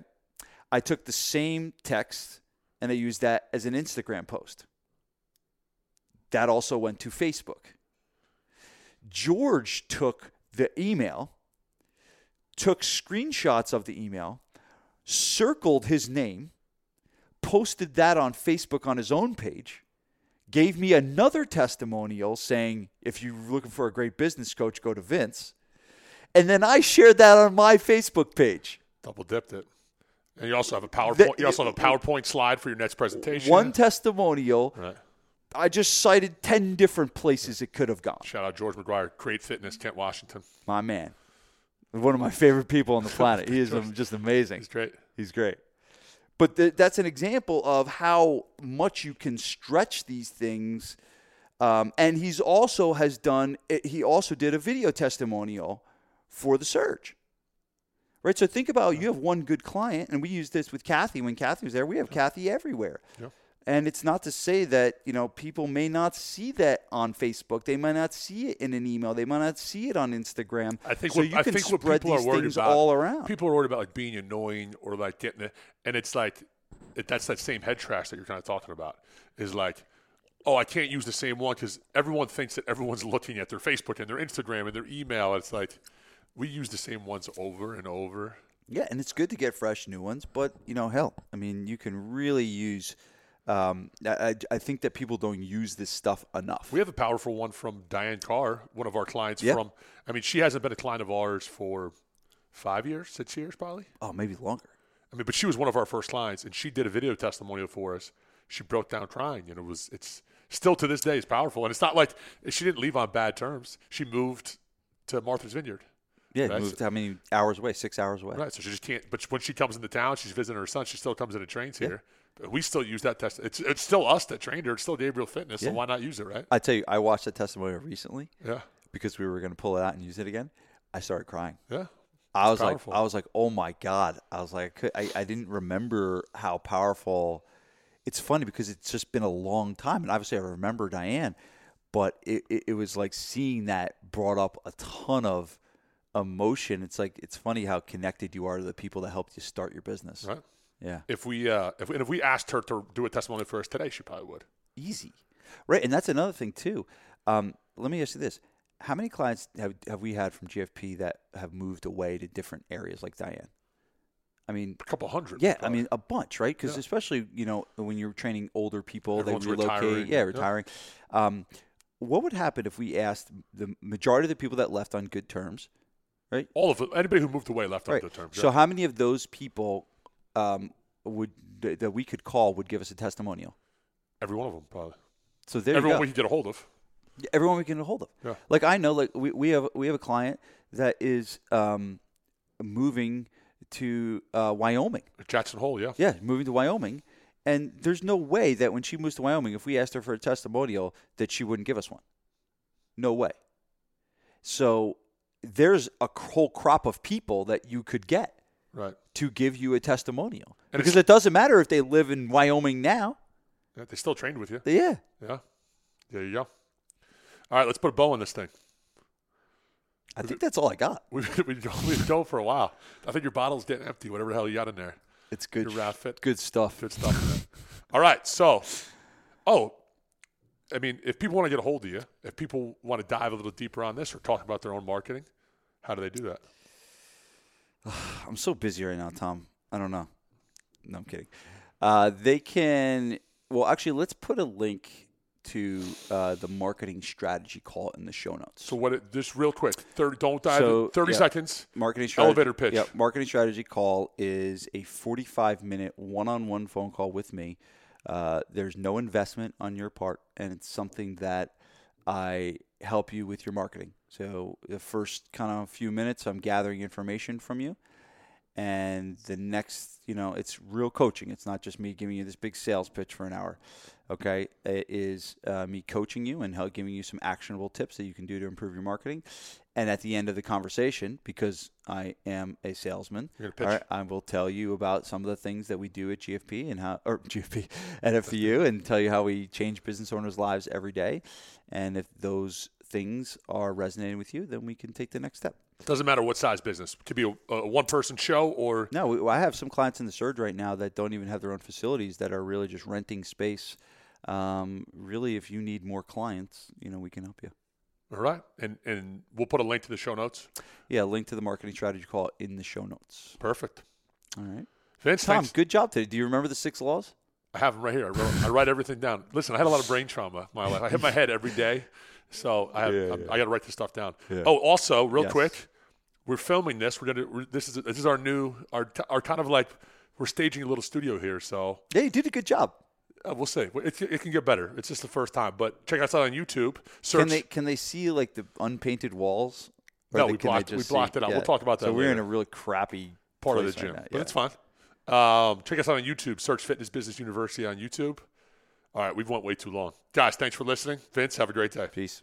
I took the same text and I used that as an Instagram post. That also went to Facebook. George took the email, took screenshots of the email, circled his name, posted that on Facebook on his own page, gave me another testimonial saying, if you're looking for a great business coach, go to Vince. And then I shared that on my Facebook page. Double dipped it. And you also have a PowerPoint. The, you also have a PowerPoint slide for your next presentation. One testimonial. Right. I just cited ten different places it could have gone. Shout out George McGuire, Create Fitness, Kent, Washington. My man, one of my favorite people on the planet. He is just amazing. He's great. He's great. But th- that's an example of how much you can stretch these things. Um, and he's also has done, he also did a video testimonial for the surge. Right. So think about, you have one good client, and we use this with Kathy. When Kathy was there, we have yeah. Kathy everywhere. Yeah. And it's not to say that, you know, people may not see that on Facebook. They might not see it in an email. They might not see it on Instagram. I think so what, you I can think spread what people these are worried things about, all around. People are worried about, like, being annoying or, like, getting it. And it's like, it, that's that same head trash that you're kind of talking about, is like, oh, I can't use the same one because everyone thinks that everyone's looking at their Facebook and their Instagram and their email. It's like, we use the same ones over and over. Yeah, and it's good to get fresh new ones. But, you know, hell, I mean, you can really use – Um, I, I think that people don't use this stuff enough. We have a powerful one from Diane Carr, one of our clients yeah. from, I mean, she hasn't been a client of ours for five years, six years probably. Oh, maybe longer. I mean, but she was one of our first clients, and she did a video testimonial for us. She broke down crying, and it was, it's still to this day is powerful. And it's not like she didn't leave on bad terms. She moved to Martha's Vineyard. Yeah, right? Moved how many hours away? Six hours away. Right, so she just can't, but when she comes into town, she's visiting her son, she still comes in and trains yeah. here. We still use that test. It's it's still us that trained her. It's still Gabriel Fitness, yeah. so why not use it, right? I tell you, I watched that testimonial recently. Yeah. Because we were going to pull it out and use it again. I started crying. Yeah. I was powerful. like, I was like, oh my God. I was like, I, I didn't remember how powerful. It's funny because it's just been a long time, and obviously I remember Diane, but it it, it was like seeing that brought up a ton of emotion. It's like, it's funny how connected you are to the people that helped you start your business. Right. Yeah. If we uh, if and if we asked her to do a testimonial for us today, she probably would. Easy, right? And that's another thing too. Um, let me ask you this: how many clients have have we had from G F P that have moved away to different areas, like Diane? I mean, a couple hundred. Yeah, probably. I mean, a bunch, right? Because yeah. especially, you know, when you're training older people, everyone's they relocate. Retiring. Yeah, retiring. Yeah. Um, what would happen if we asked the majority of the people that left on good terms, right? All of them. Anybody who moved away left right. on good terms. So yeah. how many of those people? Um, would th- that we could call would give us a testimonial? Every one of them, probably. So there, everyone you go. we can get a hold of. Everyone we can get a hold of. Yeah. Like I know, like we, we have we have a client that is um, moving to uh, Wyoming. Jackson Hole, yeah. Yeah, moving to Wyoming, and there's no way that when she moves to Wyoming, if we asked her for a testimonial, that she wouldn't give us one. No way. So there's a whole crop of people that you could get. Right. To give you a testimonial. And because it doesn't matter if they live in Wyoming now. Yeah, they still trained with you. Yeah. Yeah. There you go. All right, let's put a bow on this thing. I we, think that's all I got. We've been going for a while. I think your bottle's getting empty, whatever the hell you got in there. It's good. Your R A F Fit. Good stuff. Good stuff. All right, so, oh, I mean, if people want to get a hold of you, if people want to dive a little deeper on this or talk about their own marketing, how do they do that? I'm so busy right now, Tom. I don't know. No, I'm kidding. Uh, they can – well, actually, let's put a link to uh, the marketing strategy call in the show notes. So what? It, just real quick. thirty, don't dive so, in. thirty yeah, seconds. Marketing strategy. Elevator pitch. Yeah, marketing strategy call is a forty-five minute one-on-one phone call with me. Uh, there's no investment on your part, and it's something that I help you with your marketing. So the first kind of few minutes, I'm gathering information from you. And the next, you know, it's real coaching. It's not just me giving you this big sales pitch for an hour, okay? It is uh, me coaching you and help giving you some actionable tips that you can do to improve your marketing. And at the end of the conversation, because I am a salesman, You're gonna pitch. All right, I will tell you about some of the things that we do at G F P and how, or G F P at F D U, and tell you how we change business owners' lives every day. And if those things are resonating with you, then we can take the next step. Doesn't matter what size business. It could be a, a one-person show or... No, we, I have some clients in the surge right now that don't even have their own facilities, that are really just renting space. Um, really, if you need more clients, you know, we can help you. All right. And and we'll put a link to the show notes. Yeah, a link to the marketing strategy call in the show notes. Perfect. All right. Vince, Tom, thanks. Good job today. Do you remember the six laws? I have them right here. I, wrote, I write everything down. Listen, I had a lot of brain trauma in my life. I hit my head every day. So I have, yeah, yeah. I got to write this stuff down. Yeah. Oh, also, real yes. quick, we're filming this. We're gonna. We're, this is this is our new our our kind of like we're staging a little studio here. So yeah, you did a good job. Uh, we'll see. It, it can get better. It's just the first time. But check us out on YouTube. Search. Can they can they see like the unpainted walls? Or no, they, we blocked. We blocked see? it out. Yeah. We'll talk about that. So later. We're in a really crappy part of the gym, right now, yeah. but it's fine. Um, check us out on YouTube. Search Fitness Business University on YouTube. All right, we've went way too long. Guys, thanks for listening. Vince, have a great day. Peace.